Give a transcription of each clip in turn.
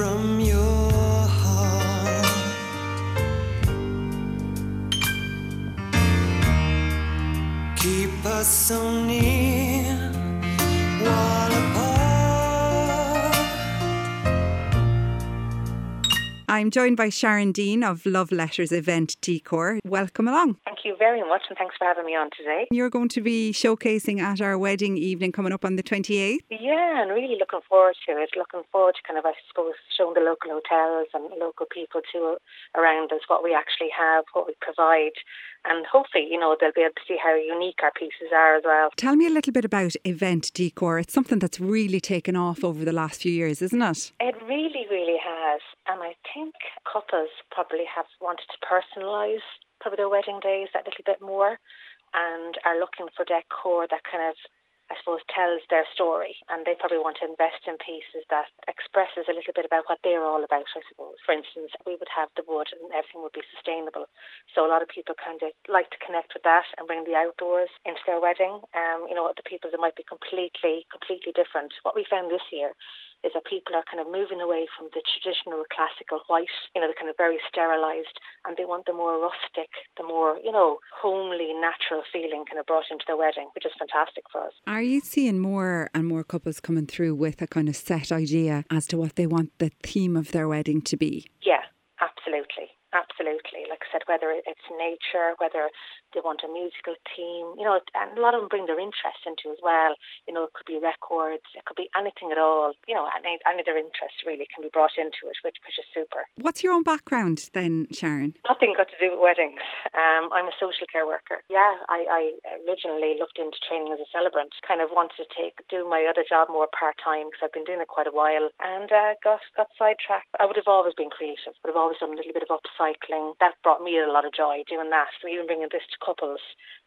from your heart. Keep us so near, while apart. I'm joined by Sharon Dean of Love Letters Event Décor. Welcome along. Thank you very much, and thanks for having me on today. You're going to be showcasing at our wedding evening coming up on the 28th. Yeah, and really looking forward to it. Looking forward to kind of, I suppose, showing the local hotels and local people too around us what we actually have, what we provide, and hopefully, you know, they'll be able to see how unique our pieces are as well. Tell me a little bit about Event Décor. It's something that's really taken off over the last few years, isn't it? It really, really has, and I think couples probably have wanted to personalise probably their wedding days that little bit more, and are looking for decor that kind of, I suppose, tells their story, and they probably want to invest in pieces that expresses a little bit about what they're all about, I suppose. For instance, we would have the wood and everything would be sustainable. So a lot of people kind of like to connect with that and bring the outdoors into their wedding. You know, the people that might be completely different. What we found this year is that people are kind of moving away from the traditional classical white, you know, the kind of very sterilised, and they want the more rustic, the more, you know, homely, natural feeling kind of brought into their wedding, which is fantastic for us. Are you seeing more and more couples coming through with a kind of set idea as to what they want the theme of their wedding to be? Yeah, absolutely. Absolutely. Like I said, whether it's nature, whether they want a musical theme, you know, and a lot of them bring their interest into as well. You know, it could be records, it could be anything at all. You know, any of their interests really can be brought into it, which is super. What's your own background then, Sharon? Nothing got to do with weddings. I'm a social care worker. Yeah, I originally looked into training as a celebrant, kind of wanted to do my other job more part-time because I've been doing it quite a while, and got sidetracked. I would have always been creative, would have always done a little bit of upcycling. That brought me a lot of joy doing that. So even bringing this to couples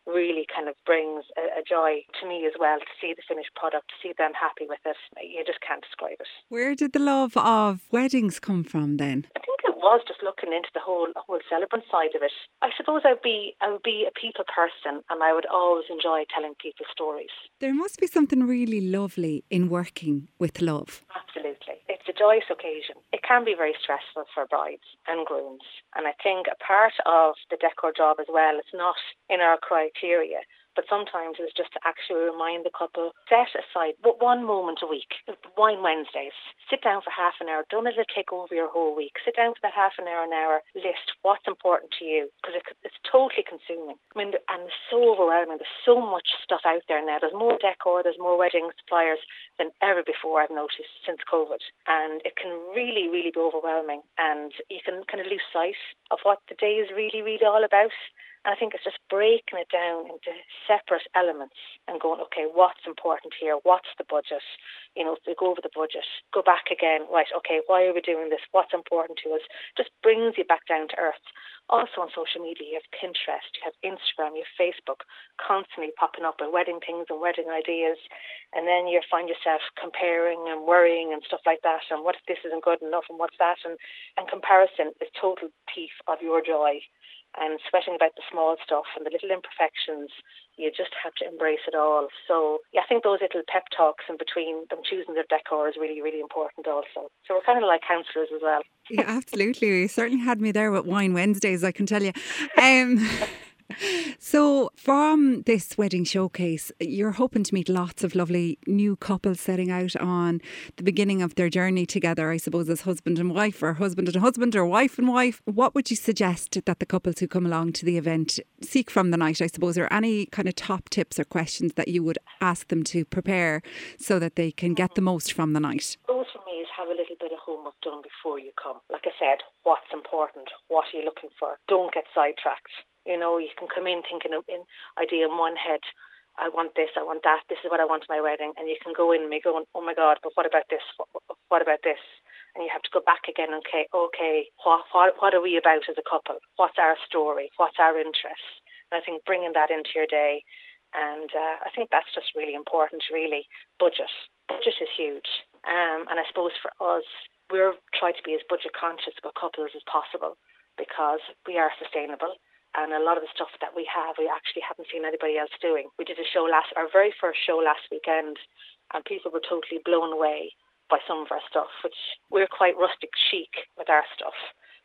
really kind of brings a joy to me as well, to see the finished product, to see them happy with it. You just can't describe it. Where did the love of weddings come from then? I think it was just looking into the whole celebrant side of it. I suppose I would be a people person, and I would always enjoy telling people stories. There must be something really lovely in working with love. Absolutely. It's a joyous occasion. It can be very stressful for brides and grooms. And I think a part of the decor job as well, it's not in our criteria, but sometimes it's just to actually remind the couple, set aside one moment a week, Wine Wednesdays, sit down for half an hour, don't let it take over your whole week, sit down for that half an hour, list what's important to you, because it's totally consuming. I mean, and it's so overwhelming, there's so much stuff out there now, there's more decor, there's more wedding suppliers than ever before, I've noticed, since COVID, and it can really, really be overwhelming, and you can kind of lose sight of what the day is really, really all about. And I think it's just breaking it down into separate elements and going, okay, what's important here? What's the budget? You know, to go over the budget, go back again, right, okay, why are we doing this? What's important to us? Just brings you back down to earth. Also on social media, you have Pinterest, you have Instagram, you have Facebook, constantly popping up with wedding things and wedding ideas. And then you find yourself comparing and worrying and stuff like that. And what if this isn't good enough? And what's that? And comparison is total thief of your joy. And sweating about the small stuff and the little imperfections, you just have to embrace it all. So yeah, I think those little pep talks in between them choosing their decor is really, really important also. So we're kind of like counsellors as well. Yeah, absolutely. You certainly had me there with Wine Wednesdays, I can tell you. So from this wedding showcase, you're hoping to meet lots of lovely new couples setting out on the beginning of their journey together, I suppose, as husband and wife, or husband and husband, or wife and wife. What would you suggest that the couples who come along to the event seek from the night, I suppose, or any kind of top tips or questions that you would ask them to prepare so that they can get the most from the night? Goes for me is have a little bit of homework done before you come. Like I said, what's important? What are you looking for? Don't get sidetracked. You know, you can come in thinking of an idea in one head. I want this, I want that, this is what I want at my wedding. And you can go in and be going, oh my God, but what about this? What about this? And you have to go back again and say, okay, what are we about as a couple? What's our story? What's our interests? And I think bringing that into your day. And I think that's just really important, really. Budget. Budget is huge. And I suppose for us, we're trying to be as budget conscious about couples as possible because we are sustainable. And a lot of the stuff that we have, we actually haven't seen anybody else doing. We did a show our very first show last weekend, and people were totally blown away by some of our stuff, which we're quite rustic chic with our stuff.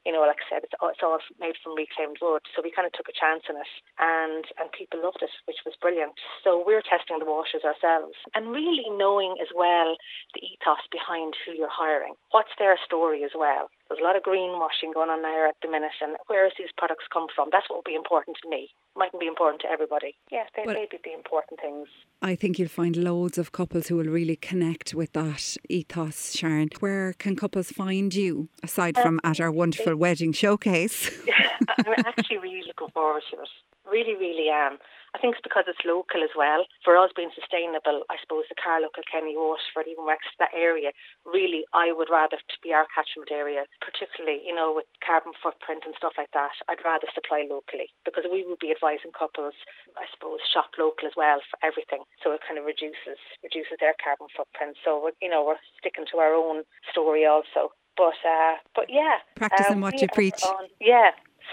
You know, like I said, it's all made from reclaimed wood. So we kind of took a chance on it and people loved it, which was brilliant. So we're testing the waters ourselves and really knowing as well the ethos behind who you're hiring. What's their story as well? There's a lot of greenwashing going on there at the minute, and where do these products come from? That's what will be important to me. Mightn't be important to everybody. Yeah, they be the important things. I think you'll find loads of couples who will really connect with that ethos, Sharon. Where can couples find you, aside from at our wonderful wedding showcase? Yeah, I'm actually really looking forward to it. Really, really am. I think it's because it's local as well. For us being sustainable, I suppose the Carlow, Kilkenny, Waterford, even Wexford, that area, really I would rather to be our catchment area, particularly, you know, with carbon footprint and stuff like that. I'd rather supply locally because we would be advising couples, I suppose, shop local as well for everything. So it kind of reduces their carbon footprint. So, you know, we're sticking to our own story also. But yeah. Practicing what you preach.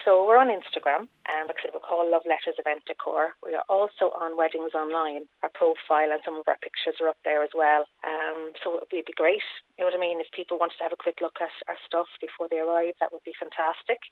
So we're on Instagram, and we're called Love Letters Event Décor. We are also on Weddings Online. Our profile and some of our pictures are up there as well. So it would be great, you know what I mean? If people wanted to have a quick look at our stuff before they arrive, that would be fantastic.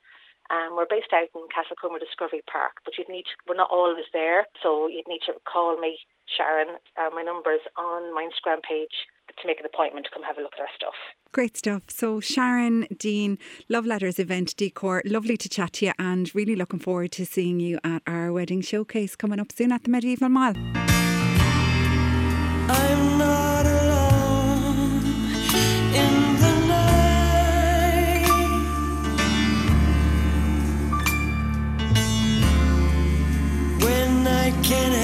We're based out in Castlecomer Discovery Park, but we're not always there, so you'd need to call me, Sharon. My number is on my Instagram page, to make an appointment to come have a look at our stuff. Great stuff. So Sharon Dean, Love Letters Event Décor, lovely to chat to you and really looking forward to seeing you at our wedding showcase coming up soon at the Medieval Mile. I'm not alone in the night when I can